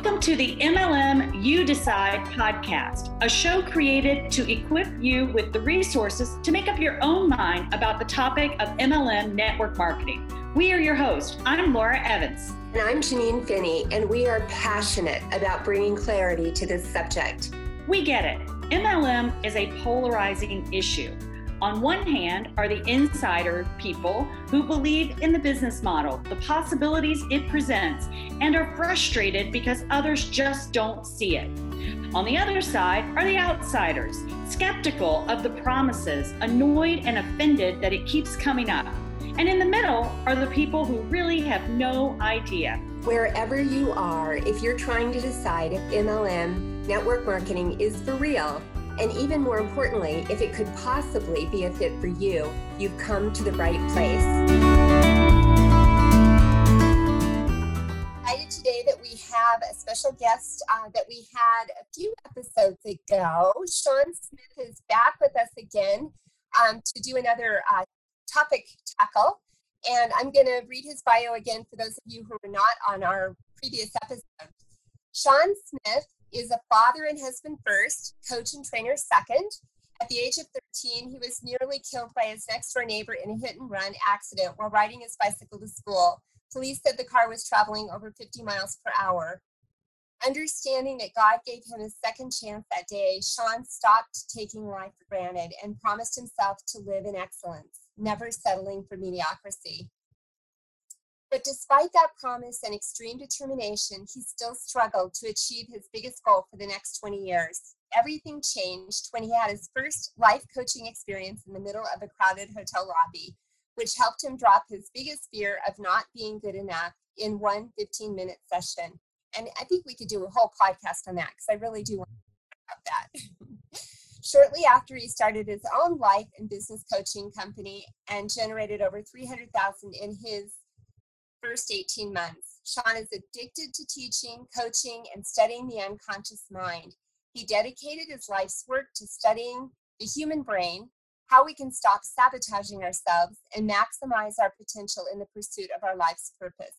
Welcome to the MLM You Decide podcast, a show created to equip you with the resources to make up your own mind about the topic of MLM network marketing. We are your hosts. I'm Laura Evans. And I'm Janine Finney, and we are passionate about bringing clarity to this subject. We get it. MLM is a polarizing issue. On one hand are the insider people who believe in the business model, the possibilities it presents, and are frustrated because others just don't see it. On the other side are the outsiders, skeptical of the promises, annoyed and offended that it keeps coming up. And in the middle are the people who really have no idea. Wherever you are, if you're trying to decide if MLM, network marketing, is for real, and even more importantly, if it could possibly be a fit for you, you've come to the right place. I'm excited today that we have a special guest that we had a few episodes ago. Sean Smith is back with us again to do another topic tackle. And I'm going to read his bio again for those of you who were not on our previous episode. Sean Smith is a father and husband first, coach and trainer second. At the age of 13, he was nearly killed by his next-door neighbor in a hit-and-run accident while riding his bicycle to school. Police said the car was traveling over 50 miles per hour. Understanding that God gave him a second chance that day, Sean stopped taking life for granted and promised himself to live in excellence, never settling for mediocrity. But despite that promise and extreme determination, he still struggled to achieve his biggest goal for the next 20 years. Everything changed when he had his first life coaching experience in the middle of a crowded hotel lobby, which helped him drop his biggest fear of not being good enough in one 15-minute session. And I think we could do a whole podcast on that because I really do want to talk about that. Shortly after, he started his own life and business coaching company and generated over $300,000 in his first 18 months. Sean is addicted to teaching, coaching, and studying the unconscious mind. He dedicated his life's work to studying the human brain, how we can stop sabotaging ourselves and maximize our potential in the pursuit of our life's purpose.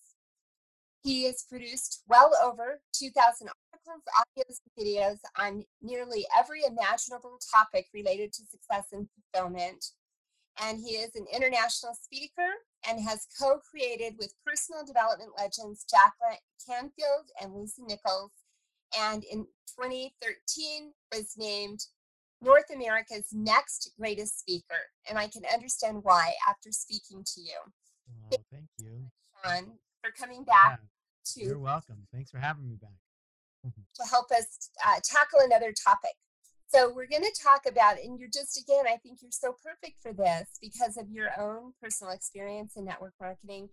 He has produced well over 2,000 articles, audios, and videos on nearly every imaginable topic related to success and fulfillment. And he is an international speaker and has co-created with personal development legends Jack Canfield and Lisa Nichols, and in 2013 was named North America's Next Greatest Speaker. And I can understand why after speaking to you. Oh, thank you, Sean, for coming back. Yeah, you're welcome. Thanks for having me back. To help us tackle another topic. So we're going to talk about, and you're just, again, I think you're so perfect for this because of your own personal experience in network marketing.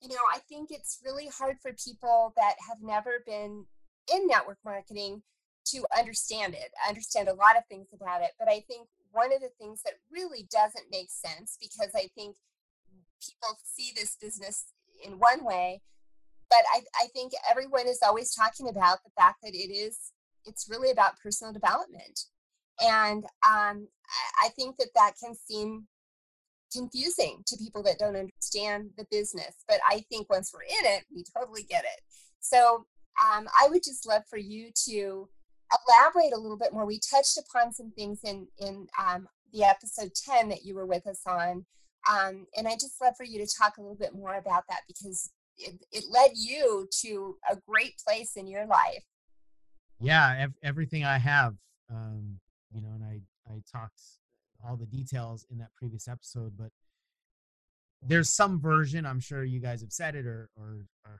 You know, I think it's really hard for people that have never been in network marketing to understand it. I understand a lot of things about it, but I think one of the things that really doesn't make sense, because I think people see this business in one way, but I think everyone is always talking about the fact that it's really about personal development. And I think that can seem confusing to people that don't understand the business. But I think once we're in it, we totally get it. So I would just love for you to elaborate a little bit more. We touched upon some things in the episode 10 that you were with us on. And I just love for you to talk a little bit more about that because it led you to a great place in your life. Yeah, everything I have. And I talked all the details in that previous episode, but there's some version, I'm sure you guys have said it or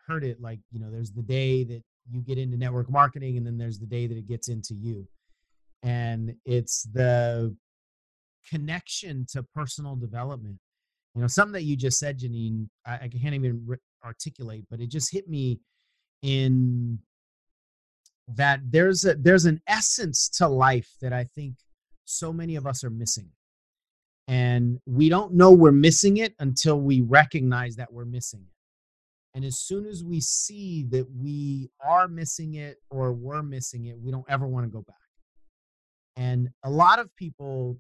heard it, like, you know, there's the day that you get into network marketing and then there's the day that it gets into you. And it's the connection to personal development. You know, something that you just said, Janine, I can't even articulate, but it just hit me in that there's an essence to life that I think so many of us are missing. And we don't know we're missing it until we recognize that we're missing it. And as soon as we see that we are missing it or we're missing it, we don't ever want to go back. And a lot of people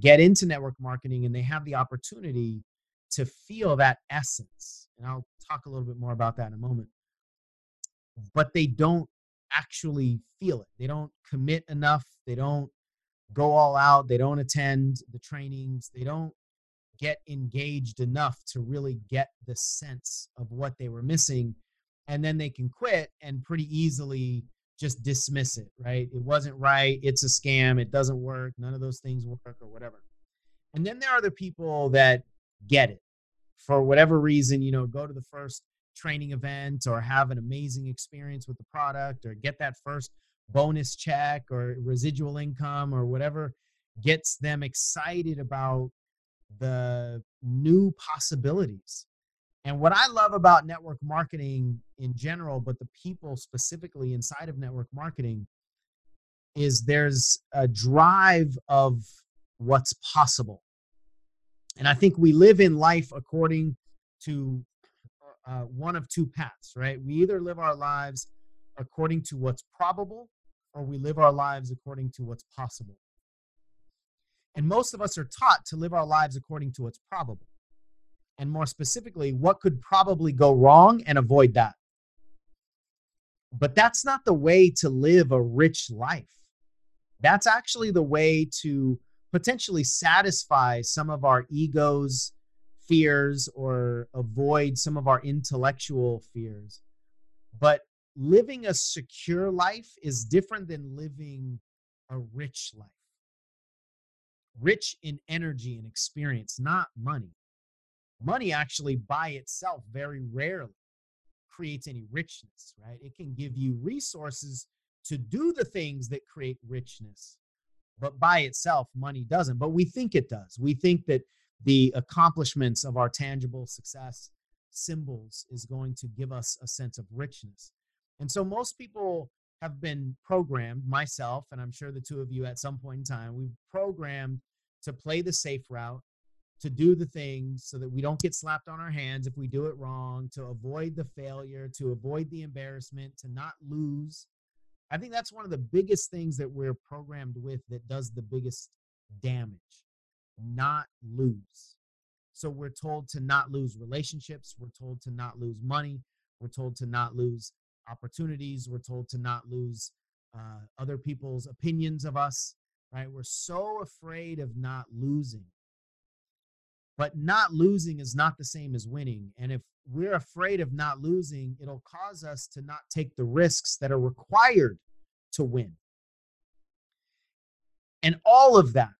get into network marketing and they have the opportunity to feel that essence. And I'll talk a little bit more about that in a moment. But they don't actually feel it. They don't commit enough. They don't go all out. They don't attend the trainings. They don't get engaged enough to really get the sense of what they were missing. And then they can quit and pretty easily just dismiss it, right? It wasn't right. It's a scam. It doesn't work. None of those things work or whatever. And then there are the people that get it for whatever reason, you know, go to the first training event or have an amazing experience with the product or get that first bonus check or residual income or whatever gets them excited about the new possibilities. And what I love about network marketing in general, but the people specifically inside of network marketing, is there's a drive of what's possible. And I think we live in life according to one of two paths, right? We either live our lives according to what's probable, or we live our lives according to what's possible. And most of us are taught to live our lives according to what's probable. And more specifically, what could probably go wrong and avoid that. But that's not the way to live a rich life. That's actually the way to potentially satisfy some of our egos, fears, or avoid some of our intellectual fears. But living a secure life is different than living a rich life. Rich in energy and experience, not money. Money actually by itself very rarely creates any richness, right? It can give you resources to do the things that create richness, but by itself, money doesn't. But we think it does. We think that the accomplishments of our tangible success symbols is going to give us a sense of richness. And so most people have been programmed, myself, and I'm sure the two of you at some point in time, we've programmed to play the safe route, to do the things so that we don't get slapped on our hands if we do it wrong, to avoid the failure, to avoid the embarrassment, to not lose. I think that's one of the biggest things that we're programmed with that does the biggest damage, not lose. So we're told to not lose relationships. We're told to not lose money. We're told to not lose opportunities. We're told to not lose other people's opinions of us, right? We're so afraid of not losing. But not losing is not the same as winning. And if we're afraid of not losing, it'll cause us to not take the risks that are required to win. And all of that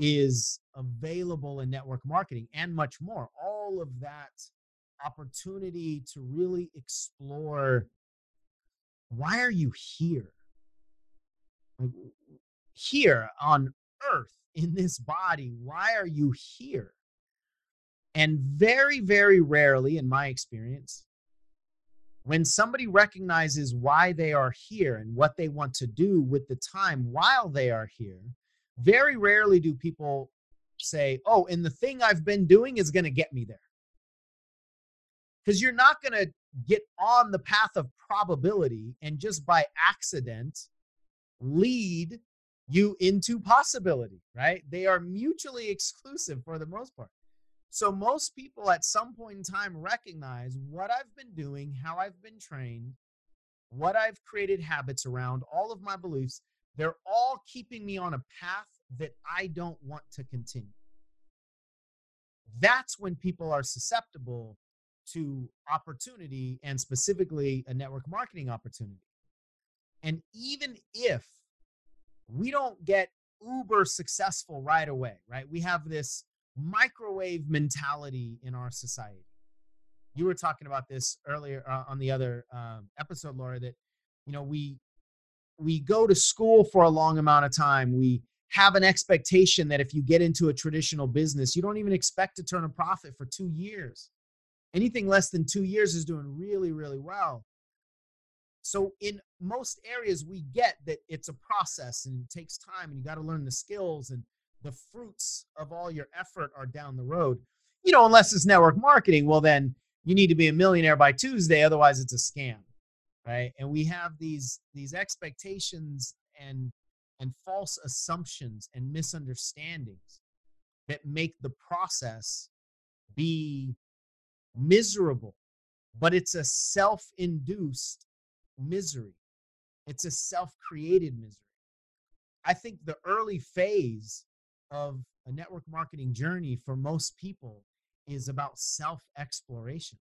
is available in network marketing and much more. All of that opportunity to really explore, why are you here? Here on earth, in this body, why are you here? And very, very rarely, in my experience, when somebody recognizes why they are here and what they want to do with the time while they are here, very rarely do people say, oh, and the thing I've been doing is going to get me there. Because you're not going to get on the path of probability and just by accident lead you into possibility, right? They are mutually exclusive for the most part. So most people at some point in time recognize what I've been doing, how I've been trained, what I've created habits around, all of my beliefs, they're all keeping me on a path that I don't want to continue. That's when people are susceptible to opportunity and specifically a network marketing opportunity. And even if we don't get uber successful right away, right? We have this microwave mentality in our society. You were talking about this earlier on the other episode, Laura, that, you know, we go to school for a long amount of time. We have an expectation that if you get into a traditional business, you don't even expect to turn a profit for 2 years. Anything less than 2 years is doing really, really well. So in most areas, we get that it's a process and it takes time and you got to learn the skills and the fruits of all your effort are down the road. You know, unless it's network marketing, well, then you need to be a millionaire by Tuesday. Otherwise, it's a scam, right? And we have these expectations and false assumptions and misunderstandings that make the process be miserable, but it's a self-induced misery. It's a self-created misery. I think the early phase of a network marketing journey for most people is about self-exploration.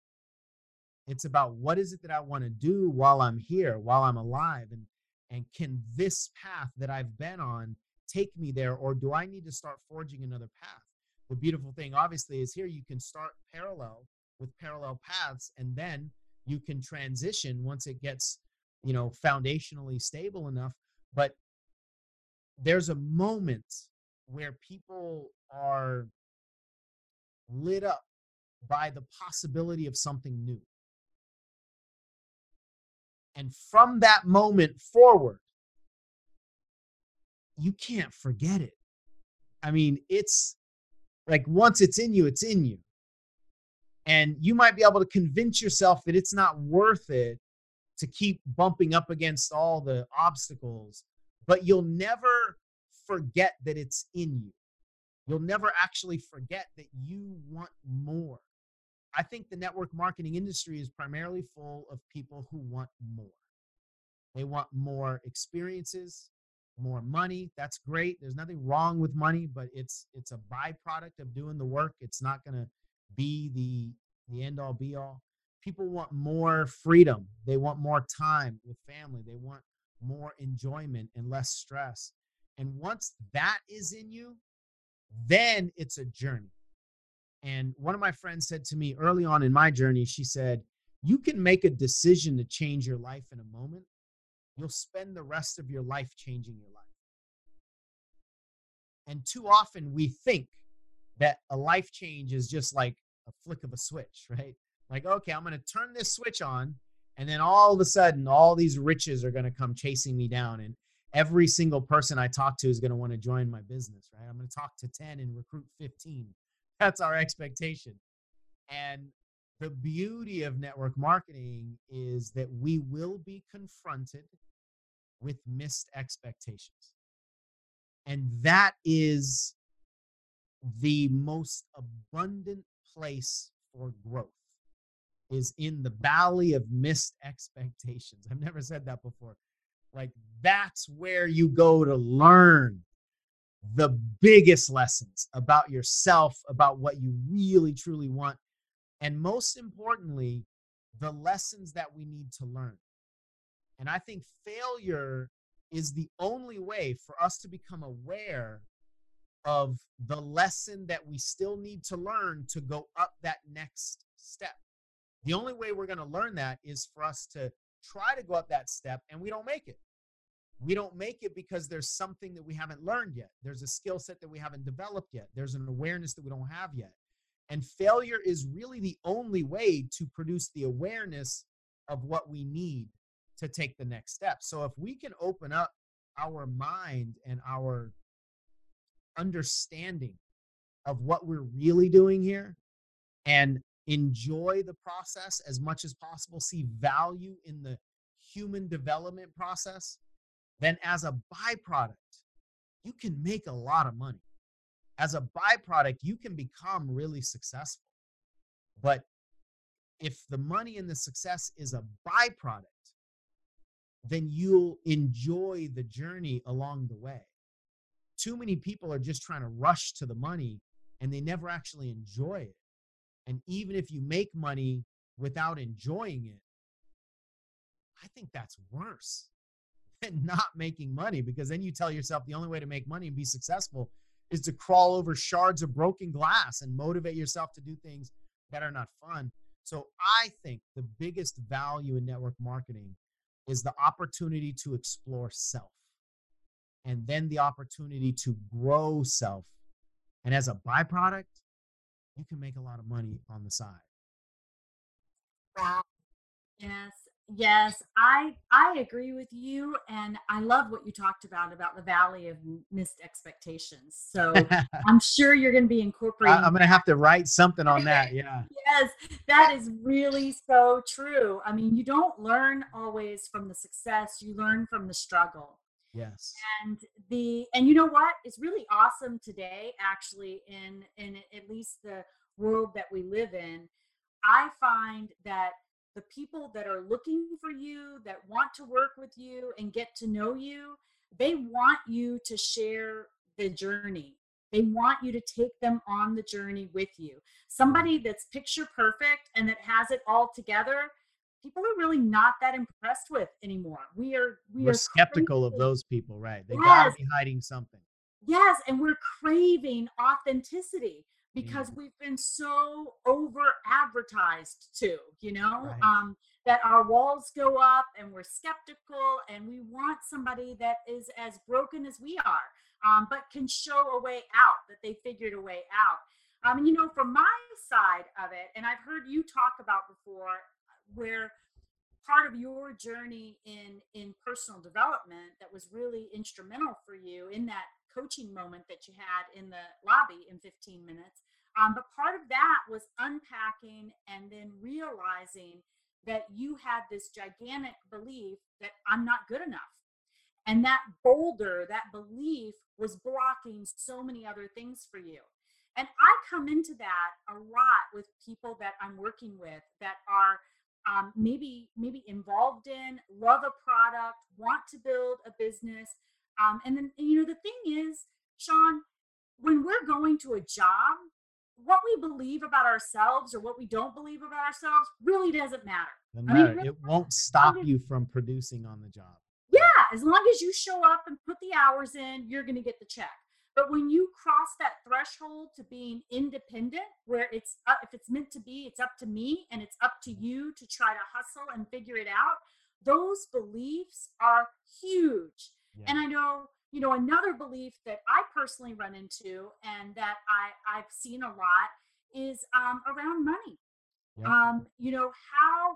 It's about what is it that I want to do while I'm here, while I'm alive, and can this path that I've been on take me there, or do I need to start forging another path? The beautiful thing, obviously, is here you can start parallel with parallel paths, and then you can transition once it gets, you know, foundationally stable enough. But there's a moment where people are lit up by the possibility of something new. And from that moment forward, you can't forget it. I mean, it's like once it's in you, it's in you. And you might be able to convince yourself that it's not worth it to keep bumping up against all the obstacles, but you'll never forget that it's in you. You'll never actually forget that you want more. I think the network marketing industry is primarily full of people who want more. They want more experiences, more money. That's great. There's nothing wrong with money, but it's a byproduct of doing the work. It's not going to be the end all be all. People want more freedom. They want more time with family. They want more enjoyment and less stress. And once that is in you, then it's a journey. And one of my friends said to me early on in my journey, she said, you can make a decision to change your life in a moment. You'll spend the rest of your life changing your life. And too often we think that a life change is just like a flick of a switch, right? Like, okay, I'm going to turn this switch on, and then all of a sudden, all these riches are going to come chasing me down, and every single person I talk to is going to want to join my business, right? I'm going to talk to 10 and recruit 15. That's our expectation. And the beauty of network marketing is that we will be confronted with missed expectations. And that is the most abundant place for growth, is in the valley of missed expectations. I've never said that before. Like, that's where you go to learn the biggest lessons about yourself, about what you really, truly want. And most importantly, the lessons that we need to learn. And I think failure is the only way for us to become aware of the lesson that we still need to learn to go up that next step. The only way we're going to learn that is for us to try to go up that step and we don't make it. We don't make it because there's something that we haven't learned yet. There's a skill set that we haven't developed yet. There's an awareness that we don't have yet. And failure is really the only way to produce the awareness of what we need to take the next step. So if we can open up our mind and our understanding of what we're really doing here and enjoy the process as much as possible, see value in the human development process, then as a byproduct, you can make a lot of money. As a byproduct, you can become really successful. But if the money and the success is a byproduct, then you'll enjoy the journey along the way. Too many people are just trying to rush to the money and they never actually enjoy it. And even if you make money without enjoying it, I think that's worse than not making money, because then you tell yourself the only way to make money and be successful is to crawl over shards of broken glass and motivate yourself to do things that are not fun. So I think the biggest value in network marketing is the opportunity to explore self and then the opportunity to grow self. And as a byproduct, you can make a lot of money on the side. Wow. Yes. Yes, I agree with you. And I love what you talked about the valley of missed expectations. So I'm sure you're going to be incorporating. I'm going to have to write something on that. Yeah. Yes, that is really so true. I mean, you don't learn always from the success. You learn from the struggle. Yes. And you know what? It's really awesome today, actually, in at least the world that we live in. I find that the people that are looking for you, that want to work with you and get to know you, they want you to share the journey. They want you to take them on the journey with you. Somebody that's picture perfect and that has it all together, people are really not that impressed with anymore. We're skeptical of those people, right? They gotta be hiding something. Yes, and we're craving authenticity because we've been so over-advertised to, you know, right. That our walls go up and we're skeptical and we want somebody that is as broken as we are, but can show a way out, that they figured a way out. You know, from my side of it, and I've heard you talk about before, where part of your journey in personal development that was really instrumental for you in that coaching moment that you had in the lobby in 15 minutes. But part of that was unpacking and then realizing that you had this gigantic belief that I'm not good enough. And that boulder, that belief was blocking so many other things for you. And I come into that a lot with people that I'm working with that are maybe involved in, love a product, want to build a business. And then, you know, the thing is, Sean, when we're going to a job, what we believe about ourselves or what we don't believe about ourselves really doesn't matter. It won't stop you from producing on the job. Yeah. As long as you show up and put the hours in, you're going to get the check. But when you cross that threshold to being independent, where it's if it's meant to be, it's up to me and it's up to you to try to hustle and figure it out. Those beliefs are huge. Yeah. And I know, you know, another belief that I personally run into and that I've seen a lot is around money. Yeah. You know,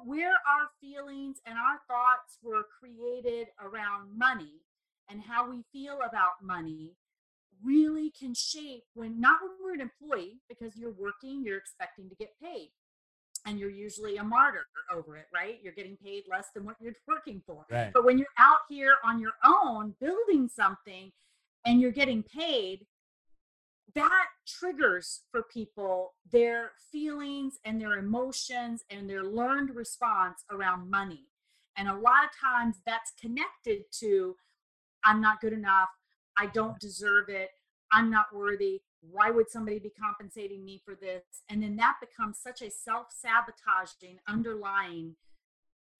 where our feelings and our thoughts were created around money and how we feel about money really can shape when we're an employee, because you're working, you're expecting to get paid. And you're usually a martyr over it, right? You're getting paid less than what you're working for. Right. But when you're out here on your own building something and you're getting paid, that triggers for people their feelings and their emotions and their learned response around money. And a lot of times that's connected to, I'm not good enough. I don't deserve it. I'm not worthy. Why would somebody be compensating me for this? And then that becomes such a self-sabotaging underlying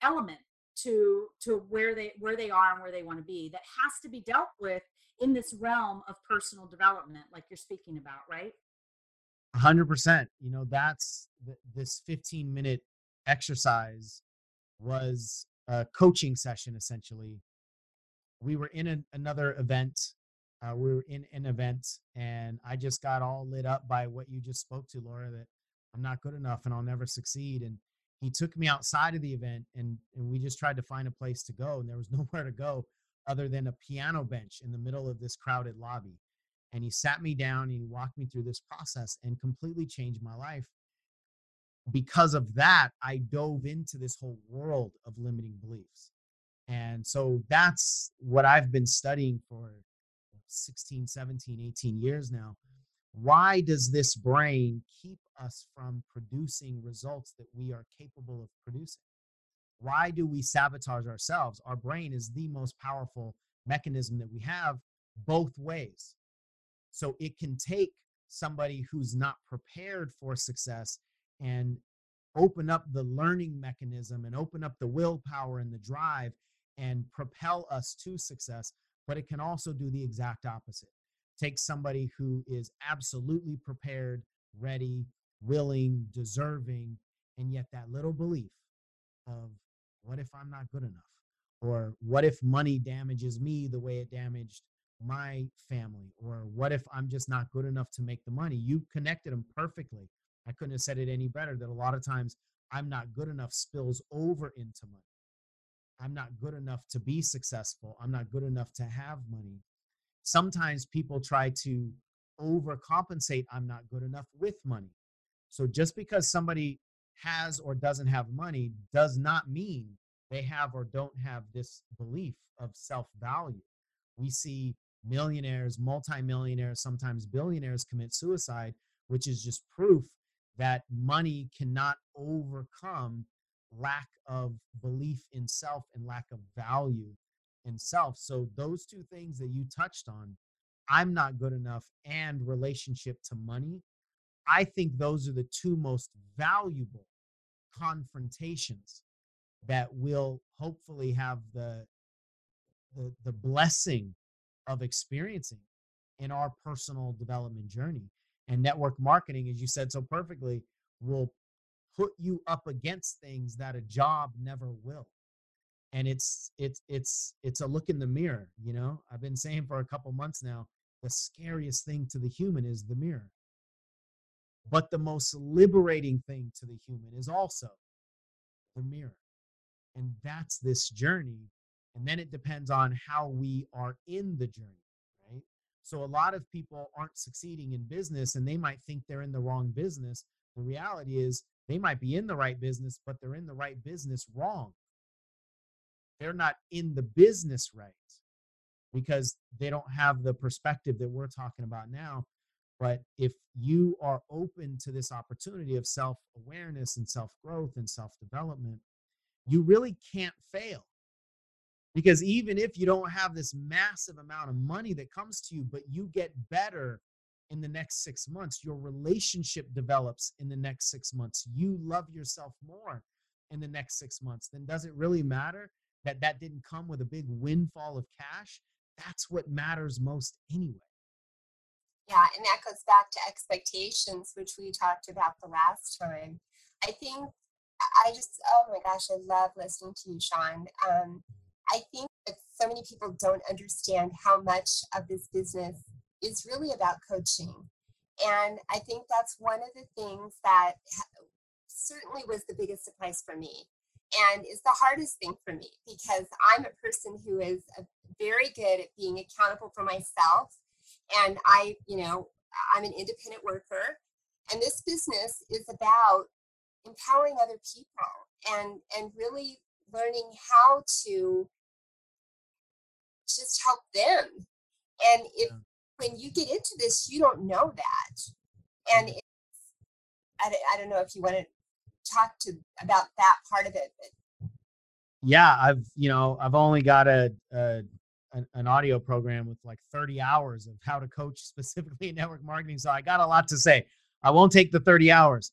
element to where they are and where they want to be, that has to be dealt with in this realm of personal development, like you're speaking about, right? 100%. You know, that's this 15-minute exercise was a coaching session, essentially. We were in another event. We were in an event, and I just got all lit up by what you just spoke to, Laura, that I'm not good enough and I'll never succeed. And he took me outside of the event, and we just tried to find a place to go. And there was nowhere to go other than a piano bench in the middle of this crowded lobby. And he sat me down, and he walked me through this process and completely changed my life. Because of that, I dove into this whole world of limiting beliefs. And so that's what I've been studying for 16, 17, 18 years now. Why does this brain keep us from producing results that we are capable of producing? Why do we sabotage ourselves? Our brain is the most powerful mechanism that we have, both ways. So it can take somebody who's not prepared for success and open up the learning mechanism and open up the willpower and the drive and propel us to success. But it can also do the exact opposite. Take somebody who is absolutely prepared, ready, willing, deserving, and yet that little belief of, what if I'm not good enough? Or what if money damages me the way it damaged my family? Or what if I'm just not good enough to make the money? You connected them perfectly. I couldn't have said it any better, that a lot of times I'm not good enough spills over into money. I'm not good enough to be successful. I'm not good enough to have money. Sometimes people try to overcompensate I'm not good enough with money. So just because somebody has or doesn't have money does not mean they have or don't have this belief of self-value. We see millionaires, multimillionaires, sometimes billionaires commit suicide, which is just proof that money cannot overcome lack of belief in self and lack of value in self. So those two things that you touched on, I'm not good enough and relationship to money, I think those are the two most valuable confrontations that will hopefully have the blessing of experiencing in our personal development journey. And network marketing, as you said so perfectly, will put you up against things that a job never will. And it's a look in the mirror, you know? I've been saying for a couple months now, the scariest thing to the human is the mirror. But the most liberating thing to the human is also the mirror. And that's this journey. And then it depends on how we are in the journey, right? So a lot of people aren't succeeding in business and they might think they're in the wrong business. The reality is they might be in the right business, but they're in the right business wrong. They're not in the business right because they don't have the perspective that we're talking about now. But if you are open to this opportunity of self-awareness and self-growth and self-development, you really can't fail. Because even if you don't have this massive amount of money that comes to you, but you get better in the next 6 months, your relationship develops in the next 6 months, you love yourself more in the next 6 months, then does it really matter that that didn't come with a big windfall of cash? That's what matters most anyway. Yeah, and that goes back to expectations, which we talked about the last time. I think I just, oh my gosh, I love listening to you, Sean. I think that so many people don't understand how much of this business is really about coaching. And I think that's one of the things that certainly was the biggest surprise for me and is the hardest thing for me, because I'm a person who is very good at being accountable for myself. And I, you know, I'm an independent worker, and this business is about empowering other people and really learning how to just help them. And if when you get into this, you don't know that. And it's, I don't know if you want to talk to about that part of it. But. Yeah, I've only got an audio program with like 30 hours of how to coach specifically in network marketing. So I got a lot to say. I won't take the 30 hours,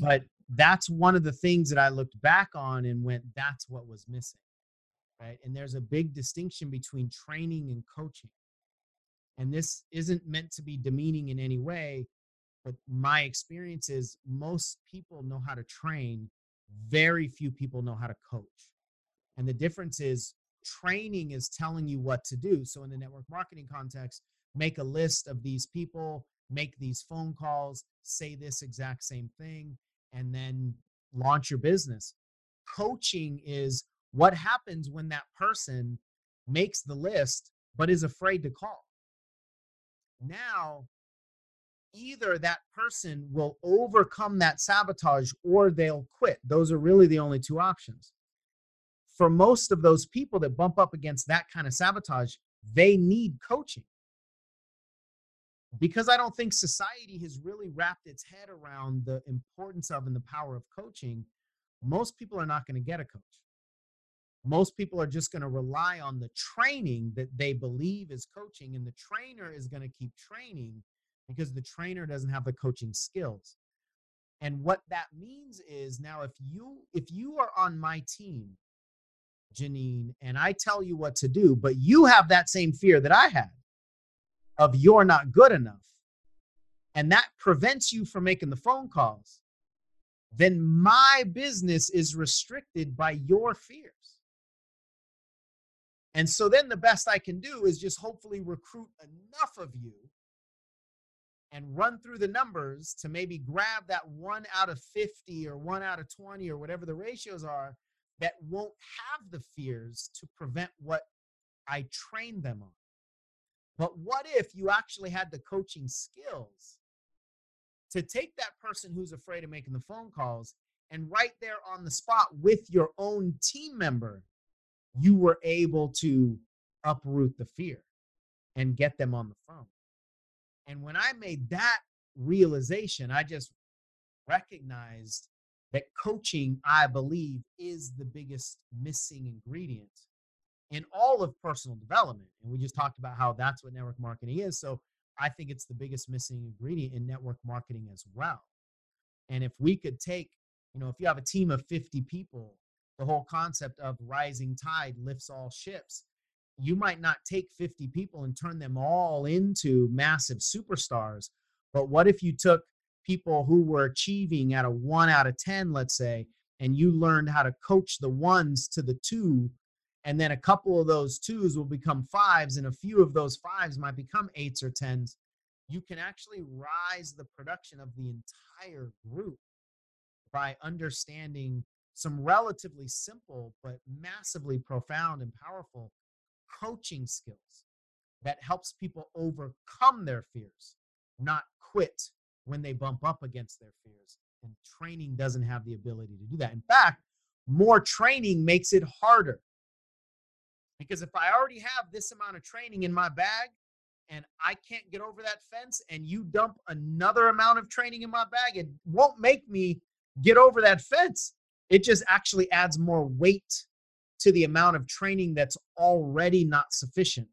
but that's one of the things that I looked back on and went, that's what was missing, right? And there's a big distinction between training and coaching. And this isn't meant to be demeaning in any way, but my experience is most people know how to train. Very few people know how to coach. And the difference is training is telling you what to do. So in the network marketing context, make a list of these people, make these phone calls, say this exact same thing, and then launch your business. Coaching is what happens when that person makes the list, but is afraid to call. Now, either that person will overcome that sabotage or they'll quit. Those are really the only two options. For most of those people that bump up against that kind of sabotage, they need coaching. Because I don't think society has really wrapped its head around the importance of and the power of coaching, most people are not going to get a coach. Most people are just going to rely on the training that they believe is coaching, and the trainer is going to keep training because the trainer doesn't have the coaching skills. And what that means is now if you are on my team, Janine, and I tell you what to do, but you have that same fear that I had of you're not good enough, and that prevents you from making the phone calls, then my business is restricted by your fears. And so then the best I can do is just hopefully recruit enough of you and run through the numbers to maybe grab that 1 out of 50 or 1 out of 20 or whatever the ratios are, that won't have the fears to prevent what I trained them on. But what if you actually had the coaching skills to take that person who's afraid of making the phone calls, and right there on the spot with your own team member, you were able to uproot the fear and get them on the phone. And when I made that realization, I just recognized that coaching, I believe, is the biggest missing ingredient in all of personal development. And we just talked about how that's what network marketing is. So I think it's the biggest missing ingredient in network marketing as well. And if we could take, you know, if you have a team of 50 people, the whole concept of rising tide lifts all ships, you might not take 50 people and turn them all into massive superstars. But what if you took people who were achieving at a 1 out of 10, let's say, and you learned how to coach the 1s to the 2, and then a couple of those 2s will become 5s, and a few of those 5s might become 8s or 10s. You can actually rise the production of the entire group by understanding some relatively simple but massively profound and powerful coaching skills that helps people overcome their fears, not quit when they bump up against their fears. And training doesn't have the ability to do that. In fact, more training makes it harder. Because if I already have this amount of training in my bag and I can't get over that fence, and you dump another amount of training in my bag, it won't make me get over that fence. It just actually adds more weight to the amount of training that's already not sufficient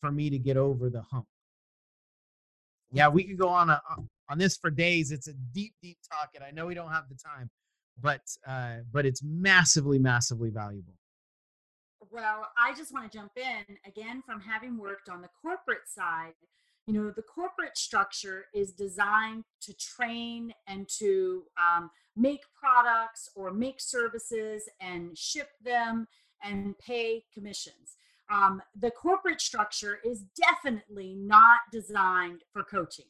for me to get over the hump. Yeah, we could go on this for days. It's a deep, deep talk, and I know we don't have the time, but it's massively, massively valuable. Well, I just want to jump in again from having worked on the corporate side. You know, the corporate structure is designed to train and to make products or make services and ship them and pay commissions. The corporate structure is definitely not designed for coaching.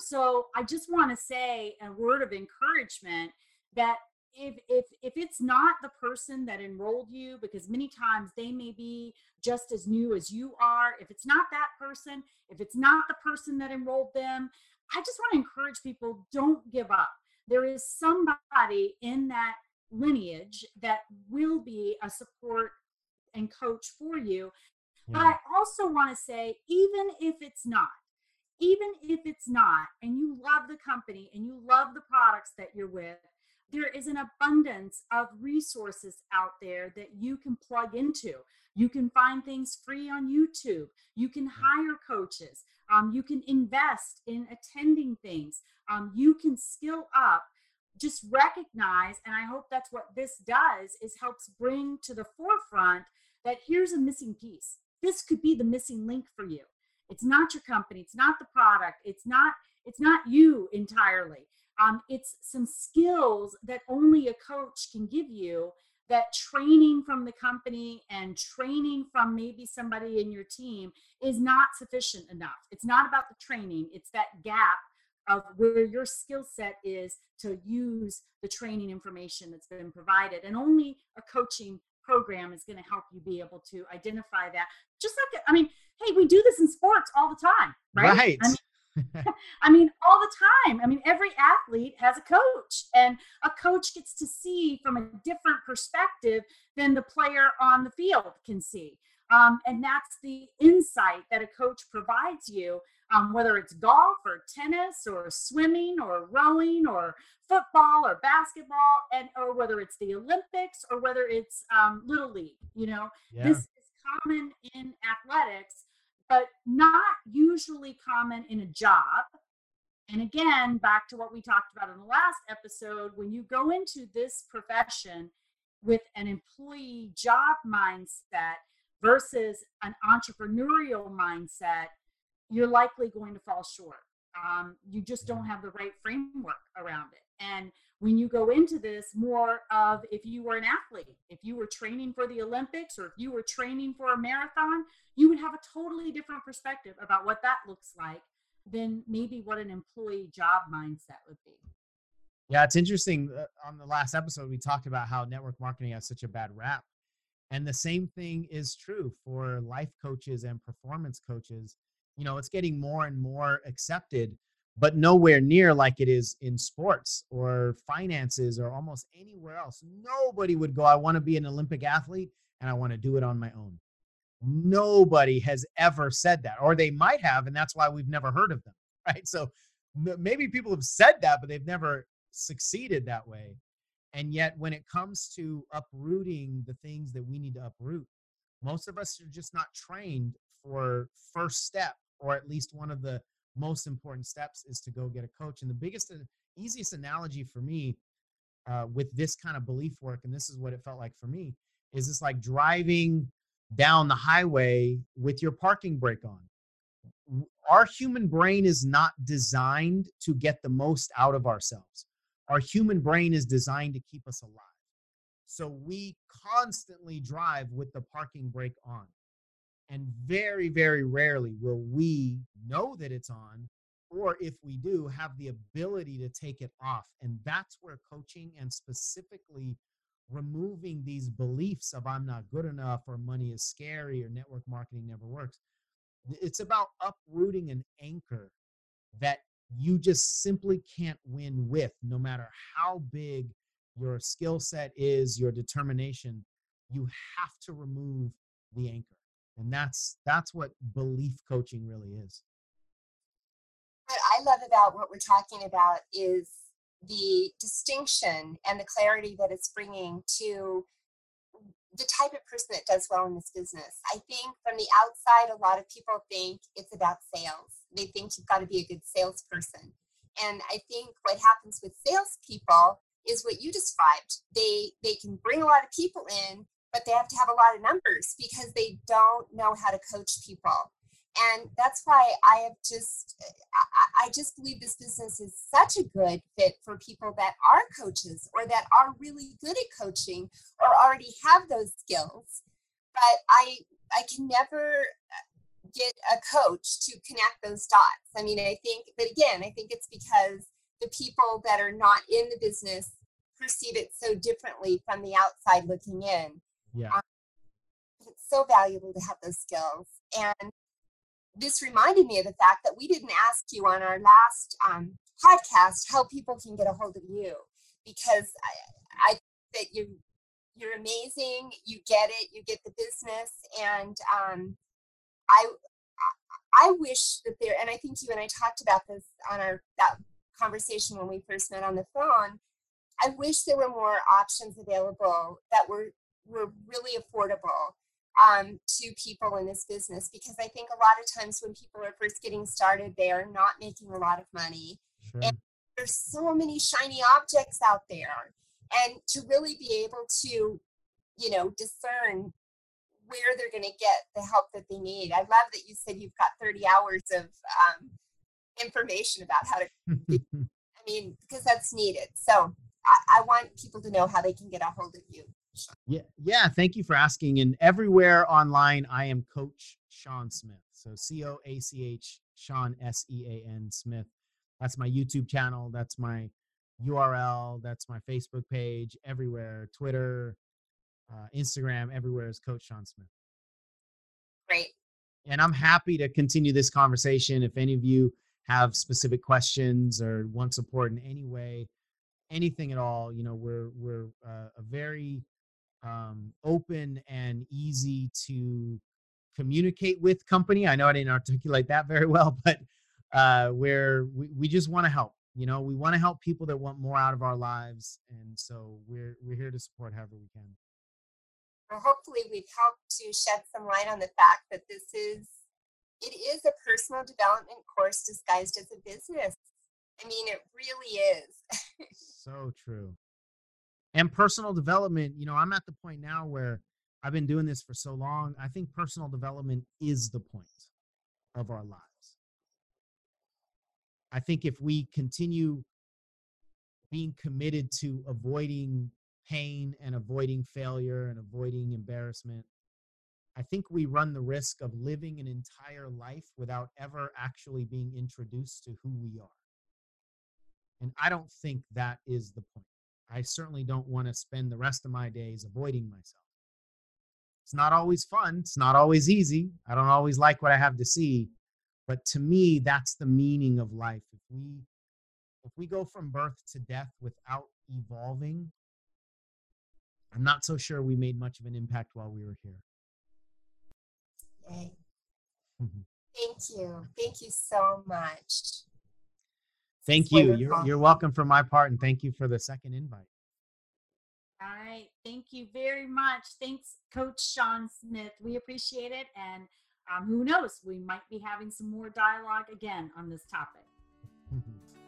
So I just want to say a word of encouragement that if it's not the person that enrolled you, because many times they may be just as new as you are, if it's not that person, if it's not the person that enrolled them, I just want to encourage people, don't give up. There is somebody in that lineage that will be a support and coach for you. Yeah. But I also want to say, even if it's not, and you love the company and you love the products that you're with, there is an abundance of resources out there that you can plug into. You can find things free on YouTube. You can hire coaches. You can invest in attending things. You can skill up. Just recognize, and I hope that's what this does, is helps bring to the forefront that here's a missing piece. This could be the missing link for you. It's not your company. It's not the product. It's not you entirely. It's some skills that only a coach can give you, that training from the company and training from maybe somebody in your team is not sufficient enough. It's not about the training. It's that gap of where your skill set is to use the training information that's been provided. And only a coaching program is going to help you be able to identify that. Just like, I mean, hey, we do this in sports all the time, right? Right. I mean, all the time. I mean, every athlete has a coach, and a coach gets to see from a different perspective than the player on the field can see. And that's the insight that a coach provides you, whether it's golf or tennis or swimming or rowing or football or basketball, and or whether it's the Olympics or whether it's Little League. You know, yeah. This is common in athletics, but not usually common in a job. And again, back to what we talked about in the last episode, when you go into this profession with an employee job mindset versus an entrepreneurial mindset, you're likely going to fall short. You just don't have the right framework around it. And when you go into this more of, if you were an athlete, if you were training for the Olympics, or if you were training for a marathon, you would have a totally different perspective about what that looks like than maybe what an employee job mindset would be. Yeah, it's interesting. On the last episode, we talked about how network marketing has such a bad rap. And the same thing is true for life coaches and performance coaches. You know, it's getting more and more accepted, but nowhere near like it is in sports or finances or almost anywhere else. Nobody would go, I want to be an Olympic athlete and I want to do it on my own. Nobody has ever said that, or they might have, and that's why we've never heard of them, right? So maybe people have said that, but they've never succeeded that way. And yet when it comes to uprooting the things that we need to uproot, most of us are just not trained for first step, or at least one of the most important steps is to go get a coach. And the biggest and easiest analogy for me with this kind of belief work, and this is what it felt like for me, is it's like driving down the highway with your parking brake on. Our human brain is not designed to get the most out of ourselves. Our human brain is designed to keep us alive. So we constantly drive with the parking brake on. And very, very rarely will we know that it's on, or if we do, have the ability to take it off. And that's where coaching, and specifically removing these beliefs of I'm not good enough, or money is scary, or network marketing never works. It's about uprooting an anchor that you just simply can't win with, no matter how big your skill set is, your determination. You have to remove the anchor. And that's what belief coaching really is. What I love about what we're talking about is the distinction and the clarity that it's bringing to the type of person that does well in this business. I think from the outside, a lot of people think it's about sales. They think you've got to be a good salesperson. And I think what happens with salespeople is what you described. They can bring a lot of people in, but they have to have a lot of numbers because they don't know how to coach people. And that's why I just believe this business is such a good fit for people that are coaches, or that are really good at coaching, or already have those skills. But I can never get a coach to connect those dots. I mean, I think it's because the people that are not in the business perceive it so differently from the outside looking in. Yeah. It's so valuable to have those skills. And this reminded me of the fact that we didn't ask you on our last podcast how people can get a hold of you, because I think that you're amazing. You get it. You get the business. And I wish that there, and I think you and I talked about this on that conversation when we first met on the phone, I wish there were more options available that were really affordable to people in this business, because I think a lot of times when people are first getting started, they are not making a lot of money. Sure. And there's so many shiny objects out there. And to really be able to, discern where they're going to get the help that they need. I love that you said you've got 30 hours of information about how to because that's needed. So I want people to know how they can get a hold of you. Yeah. Thank you for asking. And everywhere online, I am Coach Sean Smith. So COACH, Sean SEAN Smith. That's my YouTube channel. That's my URL. That's my Facebook page. Everywhere, Twitter, Instagram, everywhere is Coach Sean Smith. Great. And I'm happy to continue this conversation. If any of you have specific questions or want support in any way, anything at all, we're a very open and easy to communicate with company. I know I didn't articulate that very well, but we just want to help. We want to help people that want more out of our lives, and so we're here to support however we can. Well, hopefully, we've helped to shed some light on the fact that It is a personal development course disguised as a business. It really is. So true. And personal development, I'm at the point now where I've been doing this for so long. I think personal development is the point of our lives. I think if we continue being committed to avoiding pain and avoiding failure and avoiding embarrassment, I think we run the risk of living an entire life without ever actually being introduced to who we are. And I don't think that is the point. I certainly don't want to spend the rest of my days avoiding myself. It's not always fun. It's not always easy. I don't always like what I have to see. But to me, that's the meaning of life. If we go from birth to death without evolving, I'm not so sure we made much of an impact while we were here. Thank you so much. Thank you. You're welcome for my part, and thank you for the second invite. All right. Thank you very much. Thanks, Coach Sean Smith. We appreciate it. And who knows, we might be having some more dialogue again on this topic.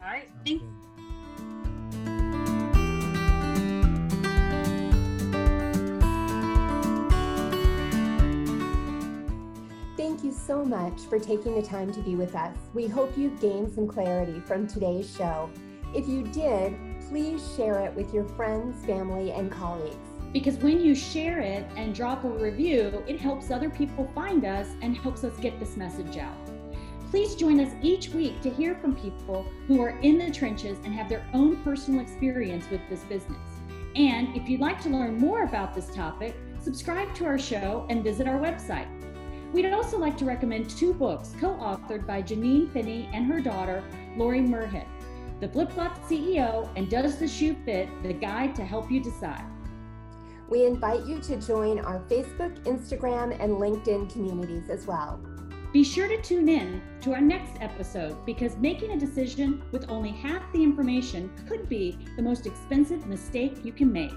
All right. Thanks. Thank you so much for taking the time to be with us. We hope you gained some clarity from today's show. If you did, please share it with your friends, family, and colleagues. Because when you share it and drop a review, it helps other people find us and helps us get this message out. Please join us each week to hear from people who are in the trenches and have their own personal experience with this business. And if you'd like to learn more about this topic, subscribe to our show and visit our website. We'd also like to recommend 2 books co-authored by Janine Finney and her daughter, Lori Merhit, The Flip Flop CEO and Does the Shoe Fit? The Guide to Help You Decide. We invite you to join our Facebook, Instagram, and LinkedIn communities as well. Be sure to tune in to our next episode because making a decision with only half the information could be the most expensive mistake you can make.